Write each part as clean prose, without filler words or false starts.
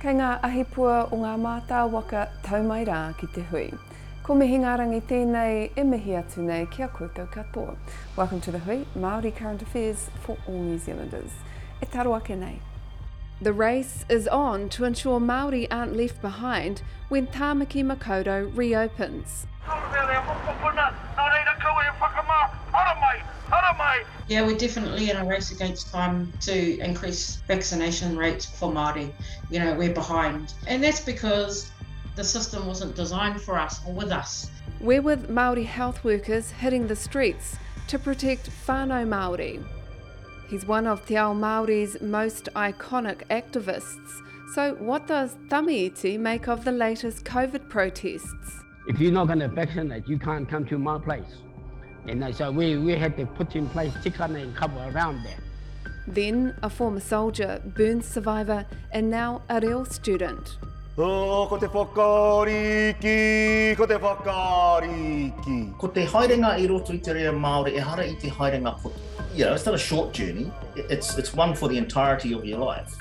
Kei ngā ahipua o ngā mātā waka taumairā ki te hui. Ko mihi ngā rangi tēnei e mihi atu nei kia koutou katoa. Welcome to the Hui, Māori Current Affairs for all New Zealanders. E taro ake nei. The race is on to ensure Māori aren't left behind when Tāmaki Makaurau reopens. Yeah, we're definitely in a race against time to increase vaccination rates for Māori. You know, we're behind. And that's because the system wasn't designed for us or with us. We're with Māori health workers hitting the streets to protect whānau Māori. He's one of Te Ao Māori's most iconic activists. So what does Tame Iti make of the latest COVID protests? If you're not going to vaccinate, you can't come to my place. And so we had to put in place 600 cover around there. Then a former soldier, burns survivor and now a real student. Oh, ko te whakariki, ko te whakariki. Ko te haerenga I roto I te rea Māori, e hara I te haerenga putu. You know, it's not a short journey, it's one for the entirety of your life.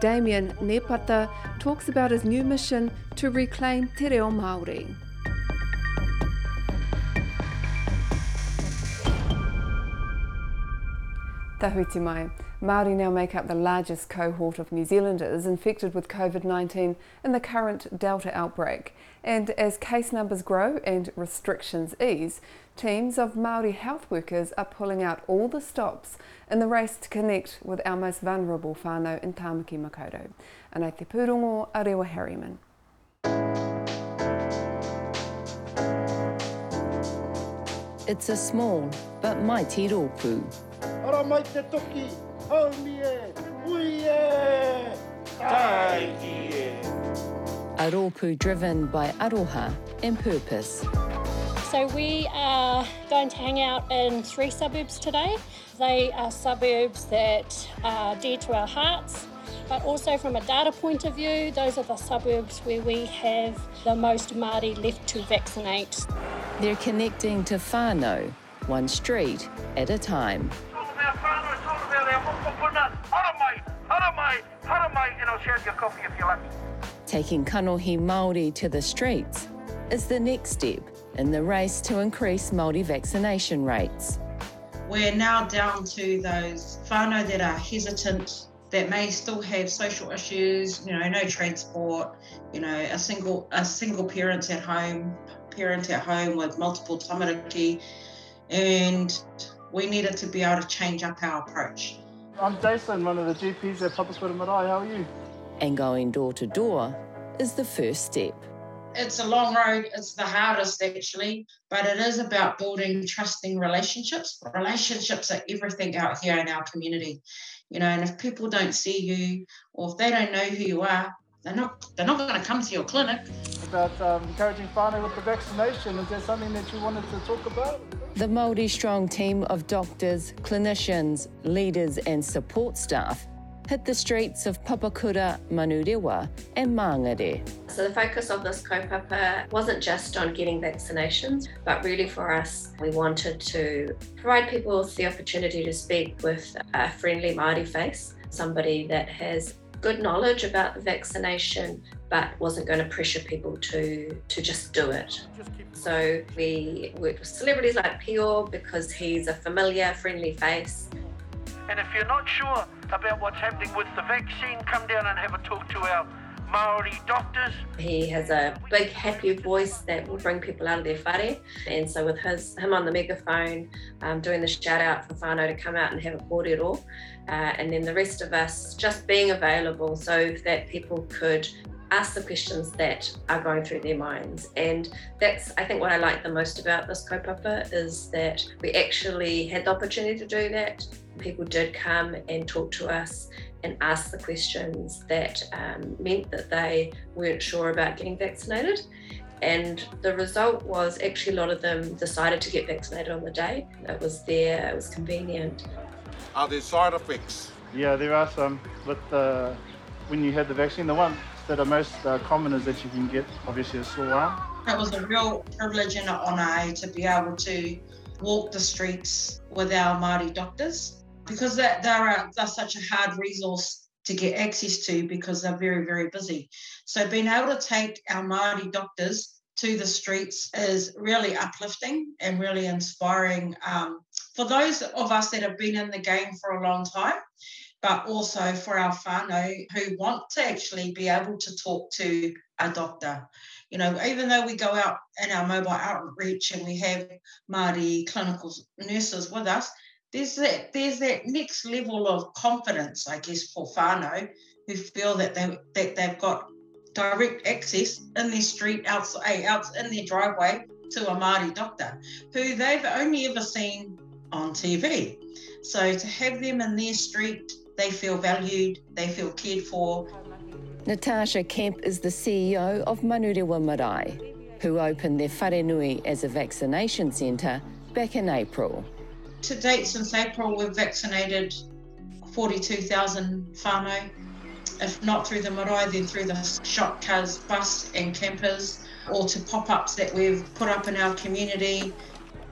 Damien Nepata talks about his new mission to reclaim te reo Māori. Tahuiti mai, Māori now make up the largest cohort of New Zealanders infected with COVID-19 in the current Delta outbreak. And as case numbers grow and restrictions ease, teams of Māori health workers are pulling out all the stops in the race to connect with our most vulnerable whānau in Tāmaki Makaurau. Anei te pūrongo, Arewa Harriman. It's a small but mighty rōpū. A rōpū driven by aroha and purpose. So we are going to hang out in three suburbs today. They are suburbs that are dear to our hearts, but also from a data point of view, those are the suburbs where we have the most Māori left to vaccinate. They're connecting to whānau, one street at a time. Taking kanohi Māori to the streets is the next step in the race to increase Māori vaccination rates. We're now down to those whānau that are hesitant, that may still have social issues, you know, no transport, you know, a single parent at home with multiple tamariki, and we needed to be able to change up our approach. I'm Jason, one of the GPs at Papakura Marae, how are you? And going door to door is the first step. It's a long road, it's the hardest actually, but it is about building trusting relationships. Relationships are everything out here in our community. You know, and if people don't see you or if they don't know who you are, they're not going to come to your clinic. About encouraging whānau with the vaccination, is there something that you wanted to talk about? The Māori Strong team of doctors, clinicians, leaders and support staff hit the streets of Papakura, Manurewa and Māngere. So the focus of this kaupapa wasn't just on getting vaccinations, but really for us, we wanted to provide people with the opportunity to speak with a friendly Māori face, somebody that has good knowledge about the vaccination, but wasn't going to pressure people to just do it. So we worked with celebrities like Pio because he's a familiar, friendly face. And if you're not sure about what's happening with the vaccine, come down and have a talk to our Māori doctors. He has a big, happy voice that will bring people out of their whare. And so with him on the megaphone, doing the shout-out for whānau to come out and have a kōrero, and then the rest of us just being available so that people could ask the questions that are going through their minds. And that's, I think, what I like the most about this kaupapa is that we actually had the opportunity to do that. People did come and talk to us and ask the questions that meant that they weren't sure about getting vaccinated. And the result was actually a lot of them decided to get vaccinated on the day. It was there, it was convenient. Are there side effects? Yeah, there are some. But when you had the vaccine, the one that are most common is that you can get, obviously, a sore arm. It was a real privilege and an honour to be able to walk the streets with our Māori doctors, because they're such a hard resource to get access to because they're very, very busy. So being able to take our Māori doctors to the streets is really uplifting and really inspiring for those of us that have been in the game for a long time, but also for our whānau who want to actually be able to talk to a doctor. You know, even though we go out in our mobile outreach and we have Māori clinical nurses with us, there's that next level of confidence, I guess, for whānau who feel that they've got direct access in their street, out in their driveway, to a Māori doctor who they've only ever seen on TV. So to have them in their street, they feel valued, they feel cared for. Natasha Kemp is the CEO of Manurewa Marae, who opened their wharenui as a vaccination centre back in April. To date, since April, we've vaccinated 42,000 whānau, if not through the marae, then through the shop cars, bus and campers, or to pop-ups that we've put up in our community.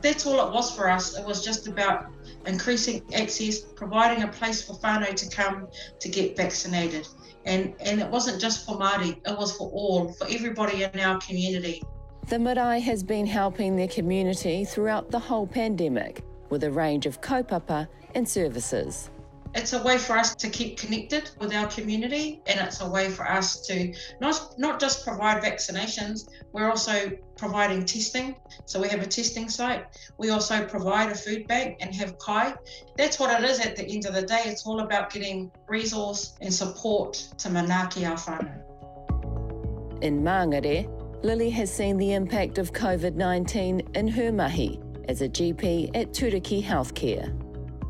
That's all it was for us. It was just about increasing access, providing a place for whānau to come to get vaccinated. And it wasn't just for Māori, it was for all, for everybody in our community. The marae has been helping their community throughout the whole pandemic with a range of kaupapa and services. It's a way for us to keep connected with our community, and it's a way for us to not just provide vaccinations, we're also providing testing. So we have a testing site. We also provide a food bank and have kai. That's what it is at the end of the day. It's all about getting resource and support to manaaki our whānau. In Māngere, Lily has seen the impact of COVID-19 in her mahi as a GP at Turiki Healthcare.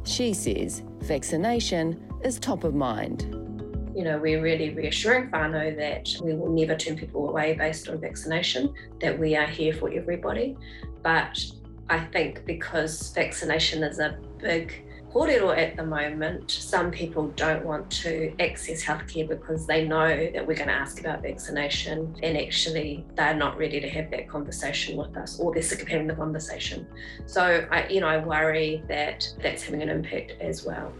She says vaccination is top of mind. You know, we're really reassuring whānau that we will never turn people away based on vaccination, that we are here for everybody. But I think because vaccination is a big kōrero at the moment, some people don't want to access healthcare because they know that we're going to ask about vaccination, and actually they're not ready to have that conversation with us, or they're sick of having the conversation. So I worry that that's having an impact as well.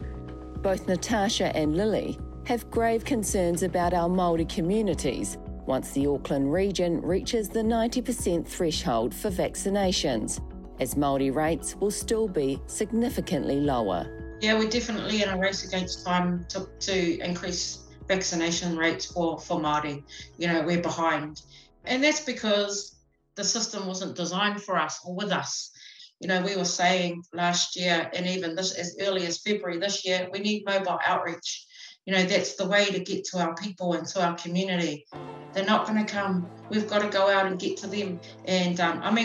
Both Natasha and Lily have grave concerns about our Māori communities once the Auckland region reaches the 90% threshold for vaccinations, as Māori rates will still be significantly lower. Yeah, we're definitely in a race against time to increase vaccination rates for Māori. You know, we're behind. And that's because the system wasn't designed for us or with us. You know, we were saying last year, and even this as early as February this year, we need mobile outreach. You know, that's the way to get to our people and to our community. They're not going to come. We've got to go out and get to them. And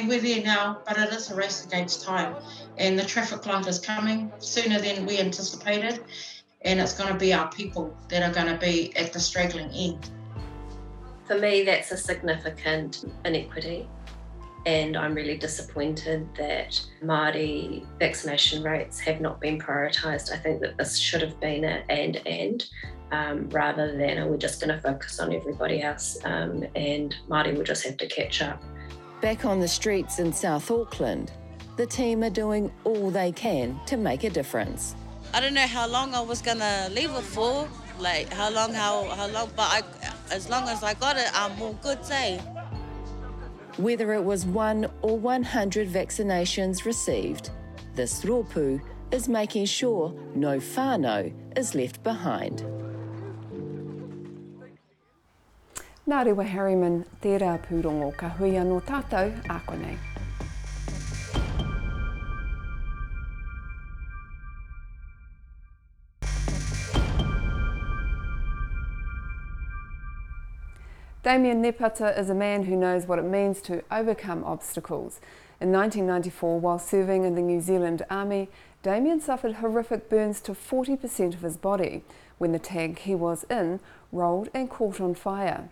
we're there now, but it is a race against time. And the traffic light is coming sooner than we anticipated. And it's going to be our people that are going to be at the straggling end. For me, that's a significant inequity. And I'm really disappointed that Māori vaccination rates have not been prioritised. I think that this should have been an and rather than we're just going to focus on everybody else and Māori will just have to catch up. Back on the streets in South Auckland, the team are doing all they can to make a difference. I don't know how long I was going to leave it for, like how long, but as long as I got it, I'm all good, eh? Whether it was 1 or 100 vaccinations received, this rōpū is making sure no whānau is left behind. Arewa Harriman, te rā pūrongo, ka hui anō tātou, a konei. Damien Nepata is a man who knows what it means to overcome obstacles. In 1994, while serving in the New Zealand Army, Damien suffered horrific burns to 40% of his body when the tag he was in rolled and caught on fire.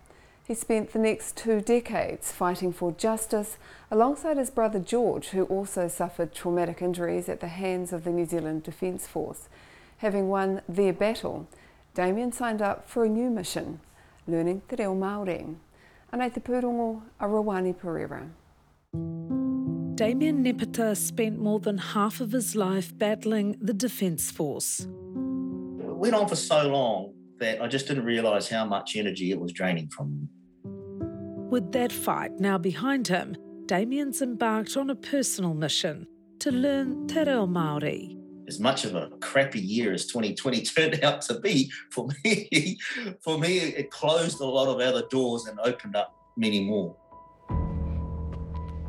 He spent the next 2 decades fighting for justice alongside his brother George, who also suffered traumatic injuries at the hands of the New Zealand Defence Force. Having won their battle, Damien signed up for a new mission, learning Te Ao Māori. Anei te pūrongo, a Ruani Pereira. Damien Nepata spent more than half of his life battling the Defence Force. It went on for so long that I just didn't realise how much energy it was draining from me. With that fight now behind him, Damien's embarked on a personal mission to learn Te Reo Māori. As much of a crappy year as 2020 turned out to be, for me, it closed a lot of other doors and opened up many more.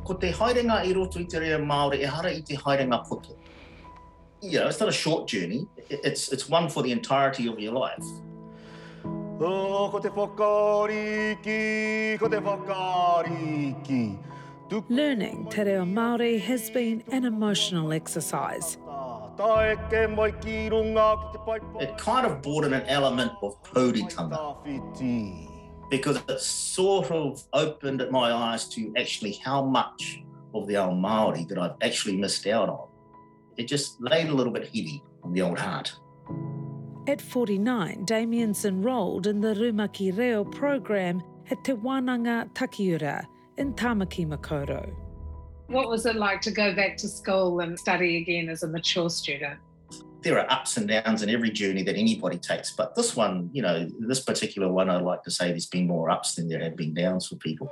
Ko te haerenga I roto I te reo Māori, e hara I te haerenga poto. You know, it's not a short journey. It's one for the entirety of your life. Learning Te Reo Māori has been an emotional exercise. It kind of brought in an element of pōritanga because it sort of opened my eyes to actually how much of the old Māori that I've actually missed out on. It just laid a little bit heavy on the old heart. At 49, Damien's enrolled in the Rumaki Reo program at Te Wananga Takiura in Tāmaki Makaurau. What was it like to go back to school and study again as a mature student? There are ups and downs in every journey that anybody takes, but this one, you know, this particular one, I'd like to say there's been more ups than there have been downs for people.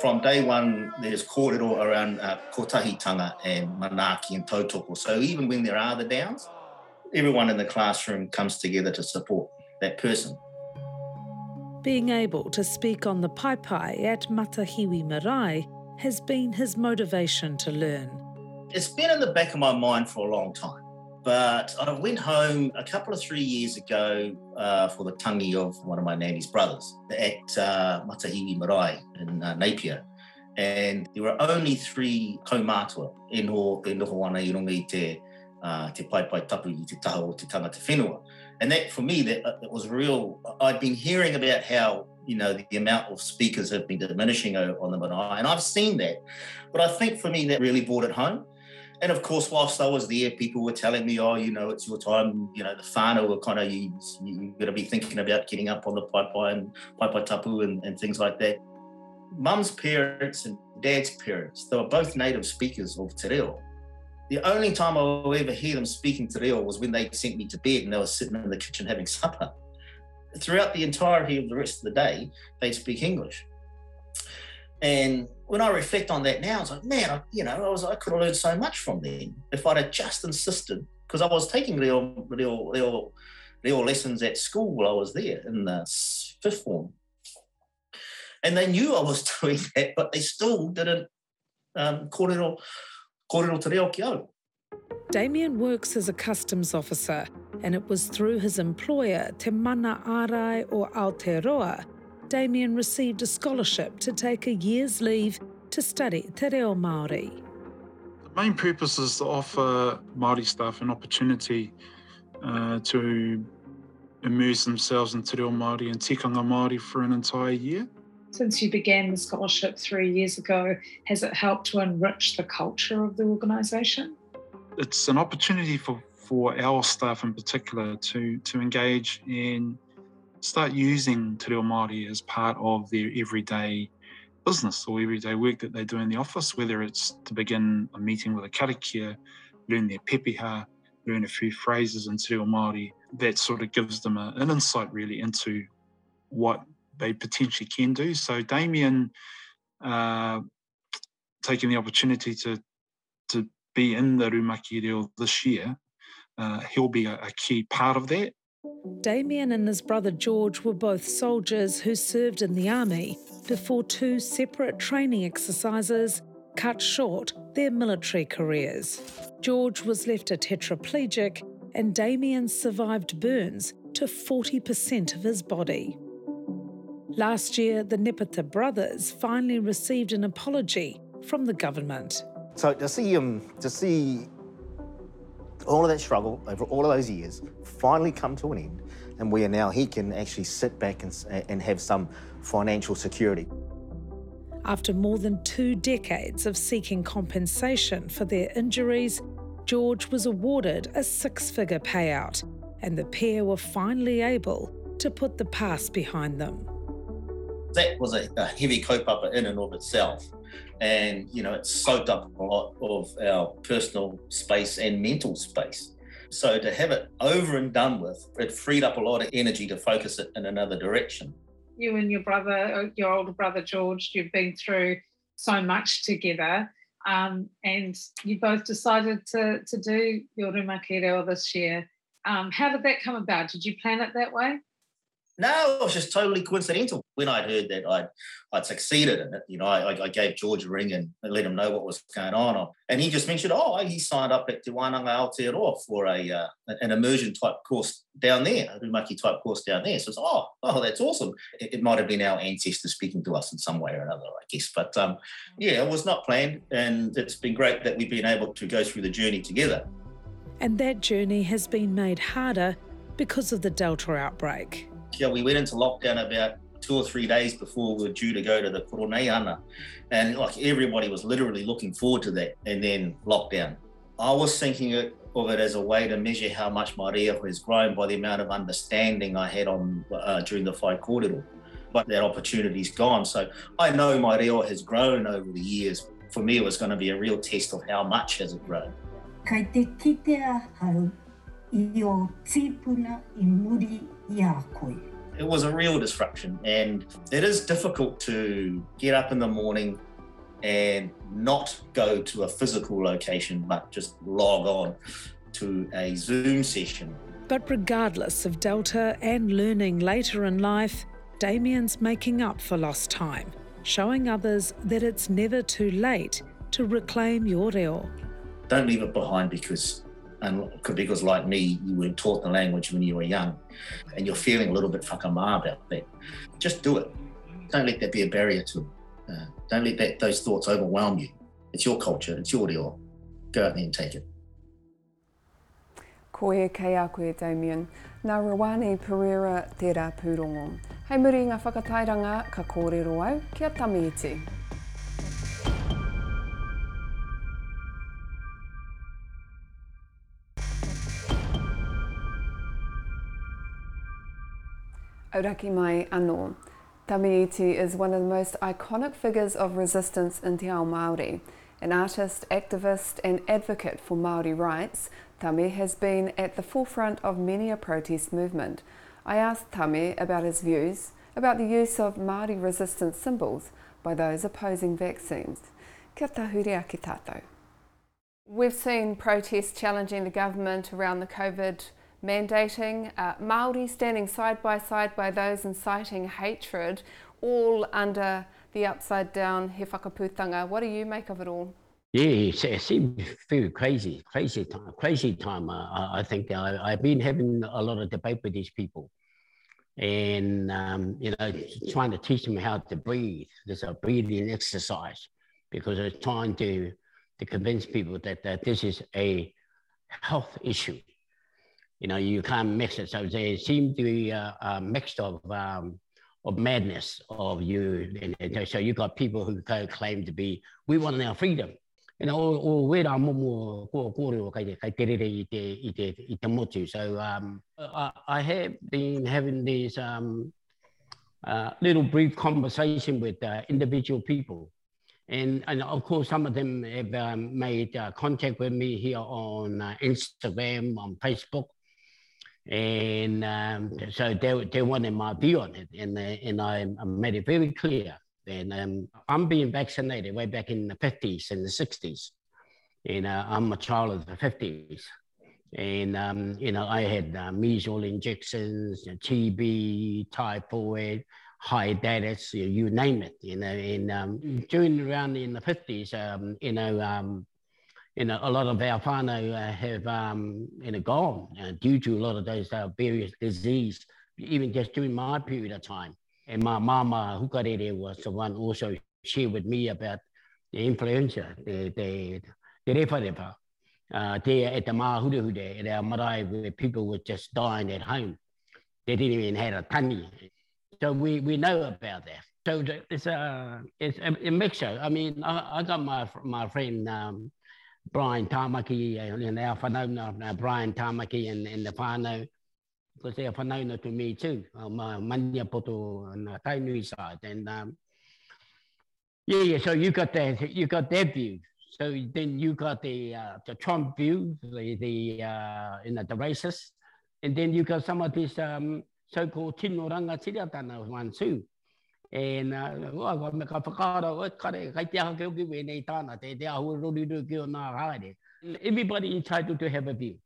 From day one, there's kōrero around kotahitanga and manaaki and tautoko. So even when there are the downs, everyone in the classroom comes together to support that person. Being able to speak on the paipai at Matahiwi Marae has been his motivation to learn. It's been in the back of my mind for a long time, but I went home a couple of 3 years ago for the tangi of one of my nanny's brothers at Matahiwi Marae in Napier. And there were only three kaumātua e noho ana I runga I te paipai tapu I te taha o te tangata whenua. And that, for me, that was real. I'd been hearing about how, you know, the amount of speakers have been diminishing on the marae, and I've seen that. But I think, for me, that really brought it home. And, of course, whilst I was there, people were telling me, oh, you know, it's your time, you know, the whānau were kind of, you're going to be thinking about getting up on the paipai and paipai tapu and things like that. Mum's parents and Dad's parents, they were both native speakers of Te Reo. The only time I would ever hear them speaking Te Reo was when they sent me to bed and they were sitting in the kitchen having supper. Throughout the entirety of the rest of the day, they'd speak English. And when I reflect on that now, it's like, man, I could have learned so much from them if I'd have just insisted, because I was taking Reo lessons at school while I was there in the fifth form. And they knew I was doing that, but they still didn't kōrero te reo ki au. Damien works as a customs officer, and it was through his employer, Te Mana Arai o Aotearoa, Damien received a scholarship to take a year's leave to study Te Reo Māori. The main purpose is to offer Māori staff an opportunity to immerse themselves in Te Reo Māori and tikanga Māori for an entire year. Since you began the scholarship 3 years ago, has it helped to enrich the culture of the organisation? It's an opportunity for our staff in particular to engage and start using Te Reo Māori as part of their everyday business or everyday work that they do in the office, whether it's to begin a meeting with a karakia, learn their pepeha, learn a few phrases in Te Reo Māori. That sort of gives them an insight really into what they potentially can do. So Damien taking the opportunity to be in the Rumaki Reo this year, he'll be a key part of that. Damien and his brother George were both soldiers who served in the army before two separate training exercises cut short their military careers. George was left a tetraplegic and Damien survived burns to 40% of his body. Last year, the Nepata brothers finally received an apology from the government. So to see all of that struggle over all of those years finally come to an end, and where now he can actually sit back and have some financial security. After more than 2 decades of seeking compensation for their injuries, George was awarded a 6-figure payout, and the pair were finally able to put the past behind them. That was a heavy kaupapa in and of itself. And, you know, it soaked up a lot of our personal space and mental space. So to have it over and done with, it freed up a lot of energy to focus it in another direction. You and your brother, your older brother George, you've been through so much together, and you both decided to do your Rumaki Reo this year. How did that come about? Did you plan it that way? No, it was just totally coincidental. When I'd heard that I'd succeeded in it, you know, I gave George a ring and let him know what was going on. And he just mentioned, he signed up at Te Wānanga Aotearoa for an immersion-type course down there, a Rumaki-type course down there. So it's, that's awesome. It might have been our ancestors speaking to us in some way or another, I guess. But, it was not planned, and it's been great that we've been able to go through the journey together. And that journey has been made harder because of the Delta outbreak. Yeah, we went into lockdown about 2 or 3 days before we were due to go to the Koroneihana, and everybody was literally looking forward to that, and then lockdown. I was thinking of it as a way to measure how much my reo has grown by the amount of understanding I had on during the Whai Kōrero, but that opportunity's gone. So I know my reo has grown over the years. For me, it was going to be a real test of how much has it grown. Kei te kitea hau I o tīpuna I muri I a koe. It was a real disruption, and it is difficult to get up in the morning and not go to a physical location, but just log on to a Zoom session. But regardless of Delta and learning later in life, Damien's making up for lost time, showing others that it's never too late to reclaim your reo. Don't leave it behind because like me, you weren't taught the language when you were young, and you're feeling a little bit whakamā about that. Just do it. Don't let that be a barrier to it. Don't let those thoughts overwhelm you. It's your culture, it's your reo. Go out there and take it. Koe kei a koe, Damien. Nā Ruani Pereira te rā pūrongo. Hei muri ngā whakatairanga ka kōrero au kia Tame Iti. Auraki mai anō. Tame Iti is one of the most iconic figures of resistance in Te Ao Māori. An artist, activist and advocate for Māori rights, Tame has been at the forefront of many a protest movement. I asked Tame about his views about the use of Māori resistance symbols by those opposing vaccines. Kia tahurea ki tātou. We've seen protests challenging the government around the COVID mandating, Māori standing side by those inciting hatred, all under the upside down He Whakapūtanga. What do you make of it all? Yeah, it seemed very crazy time. I think I've been having a lot of debate with these people and, trying to teach them how to breathe. There's a breathing exercise because it's trying to convince people that this is a health issue. You know, you can't mix it. So they seem to be a mix of madness of you. And so you got people who claim to be, we want our freedom. And all we are more kōrero. So I have been having these little brief conversation with individual people. And of course, some of them have made contact with me here on Instagram, on Facebook. And so they wanted my view on it, and I made it very clear. And I'm being vaccinated way back in the 50s and the 60s, and I'm a child of the 50s. And I had measles injections, TB, typhoid, high status, you name it. And during around in the 50s, a lot of our whānau have gone due to a lot of those various disease, even just during my period of time. And my mama, Hukarere, was the one also shared with me about the influenza, the repa, there at the Māhurehude, at our marae where people were just dying at home. They didn't even have a tangi. So we know about that. So it's a mixture. I mean, I got my friend, Brian Tamaki, and our whanauna, Brian Tamaki and the whānau, because they are whanauna to me too, my Maniapoto and Tainui side. And so you got that view. So then you got the Trump view, the racist, and then you got some of these so-called tino ranga tiratana ones too. And me ka whakaaro o kare kai te hake uki we nei tāna te te ahu roriru ki o nā haere. Everybody entitled to have a view.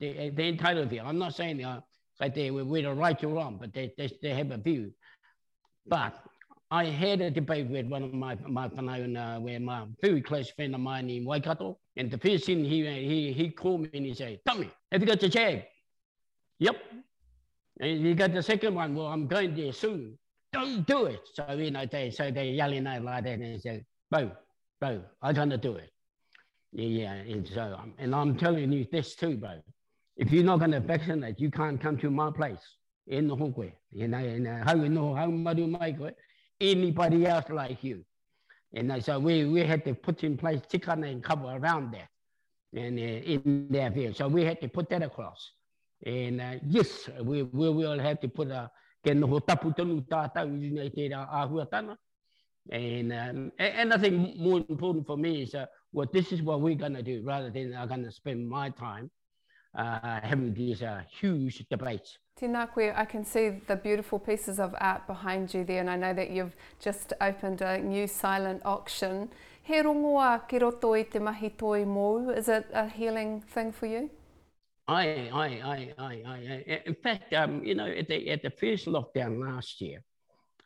They entitled view. I'm not saying that we're right or wrong, but they have a view. But I had a debate with one of my whanau, where my very close friend of mine in Waikato, and the first thing he called me and he said, "Tami, have you got the jab?" "Yep." "And you got the second one?" "Well, I'm going there soon." "Don't do it." So, you know, they're yelling out like that and say, bro, I don't do it. Yeah, and so, and I'm telling you this too, bro. If you're not going to vaccinate, you can't come to my place in the hallway, you know, and how maru mai koe. Anybody else like you. And so we had to put in place tikana and cover around that and in their view. So we had to put that across. And yes, we will have to put a and I think more important for me is what this is what we're gonna do rather than I'm gonna spend my time having these huge debates. Tēnā koe, I can see the beautiful pieces of art behind you there, and I know that you've just opened a new silent auction. He rongoā ki roto I te mahi toi mōu, is it a healing thing for you? I. In fact, you know, at the first lockdown last year,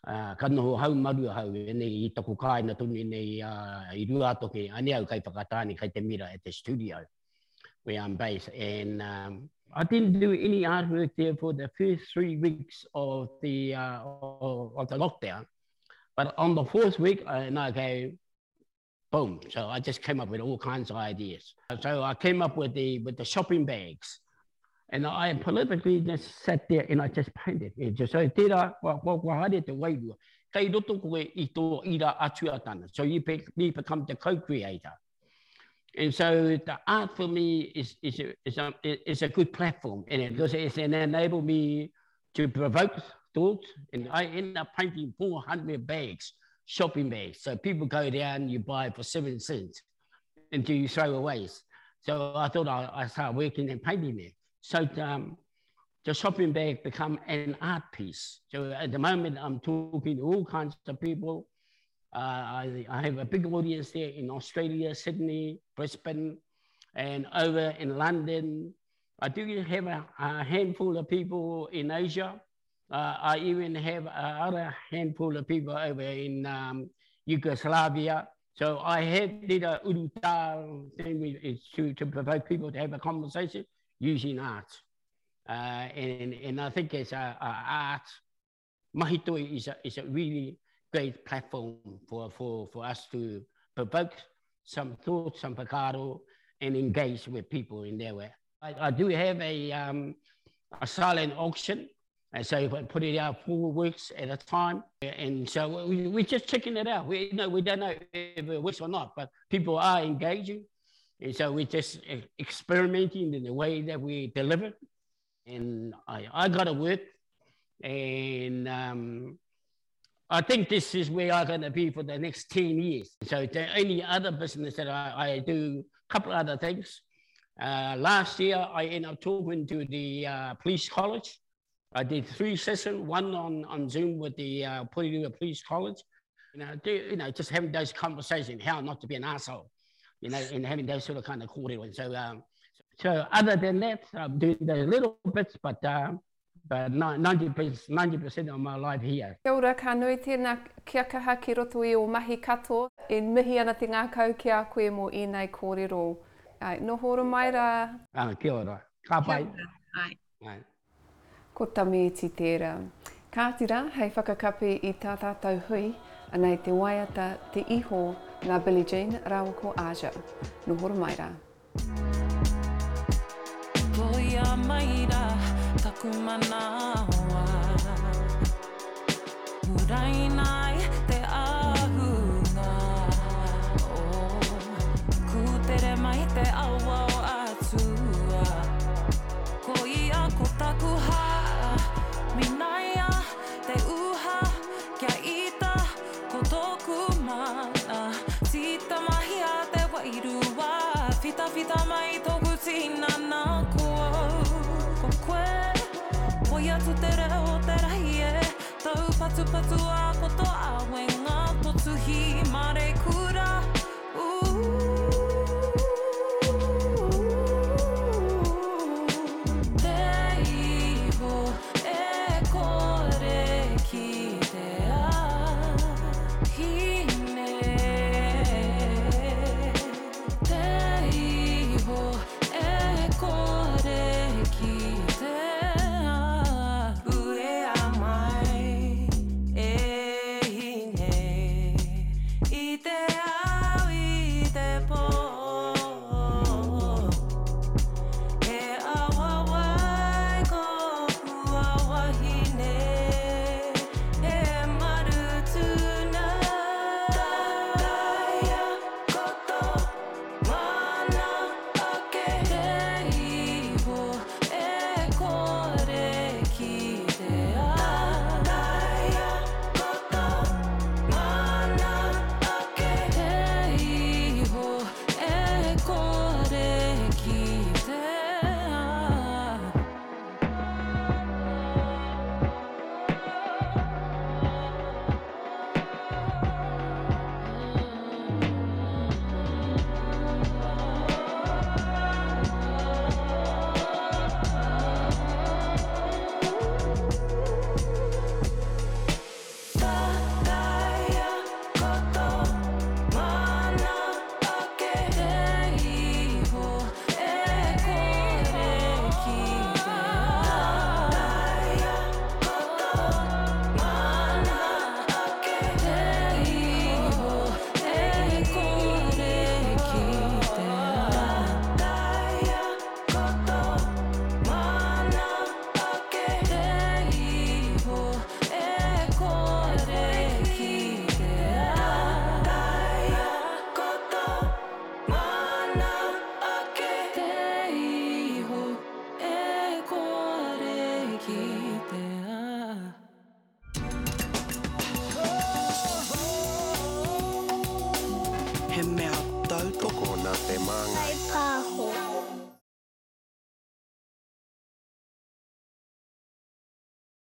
ka noho hau maru hau e nei I taku kāina tonu nei I Ruatoke, aneau kai whakatāne kai te mira at the studio where I'm based, and I didn't do any artwork there for the first 3 weeks of the lockdown. But on the fourth week, I go, boom! So I just came up with all kinds of ideas. So I came up with the shopping bags, and I politically just sat there and I just painted. It just so tera wahare te wairua. Kei roto koe I tō ira atuatana. So you become the co-creator. And so the art for me is a good platform, and because it's enabled me to provoke thoughts. And I end up painting 400 bags, shopping bags. So people go down, you buy for 7 cents until you throw away. So I thought I start working and painting there. So the shopping bag become an art piece. So at the moment I'm talking to all kinds of people. I have a big audience there in Australia, Sydney, Brisbane, and over in London. I do have a handful of people in Asia. I even have another handful of people over in Yugoslavia. So I have did a Urutar thing to provoke people to have a conversation using art. And I think it's art. Mahitoi is a really great platform for us to provoke some thoughts, some pakaro, and engage with people in their way. I do have a silent auction, and so I put it out 4 weeks at a time, and so we're just checking it out. We don't know if it works or not, but people are engaging, and so we're just experimenting in the way that we deliver. And I got to work, and I think this is where I'm going to be for the next 10 years. So the only other business that I do, a couple other things. Last year, I ended up talking to the police college. I did 3 sessions, one on Zoom with the Porirua Police College. Just having those conversations, how not to be an asshole, you know, and having those sort of kind of kōrero. So other than that, I'm doing those little bits, but 90% of my life here. Kia ora, ka nui tēnā kia kaha ki roto I o mahi kato. E mihi ana te ngā kau ki a koe mō ēnei kōrero. Noho ora mai rā. Kia ora. Ka pai. Ai. Ko Tame Iti tērā. Kātira, hei whakakapi I tā tātou hui, anei te waiata, te iho, nā Billie Jean, rāua ko Aja. Noho ora mai rā. Koia mai rā. Kumana Urai nai te ahunga Oh Kūtere mai te awa o atua Koia ko taku ha Minaia te uha Kia ita ko toku mana Tita mahi a te wai He mea tautoko na te māngai. Kai pāho.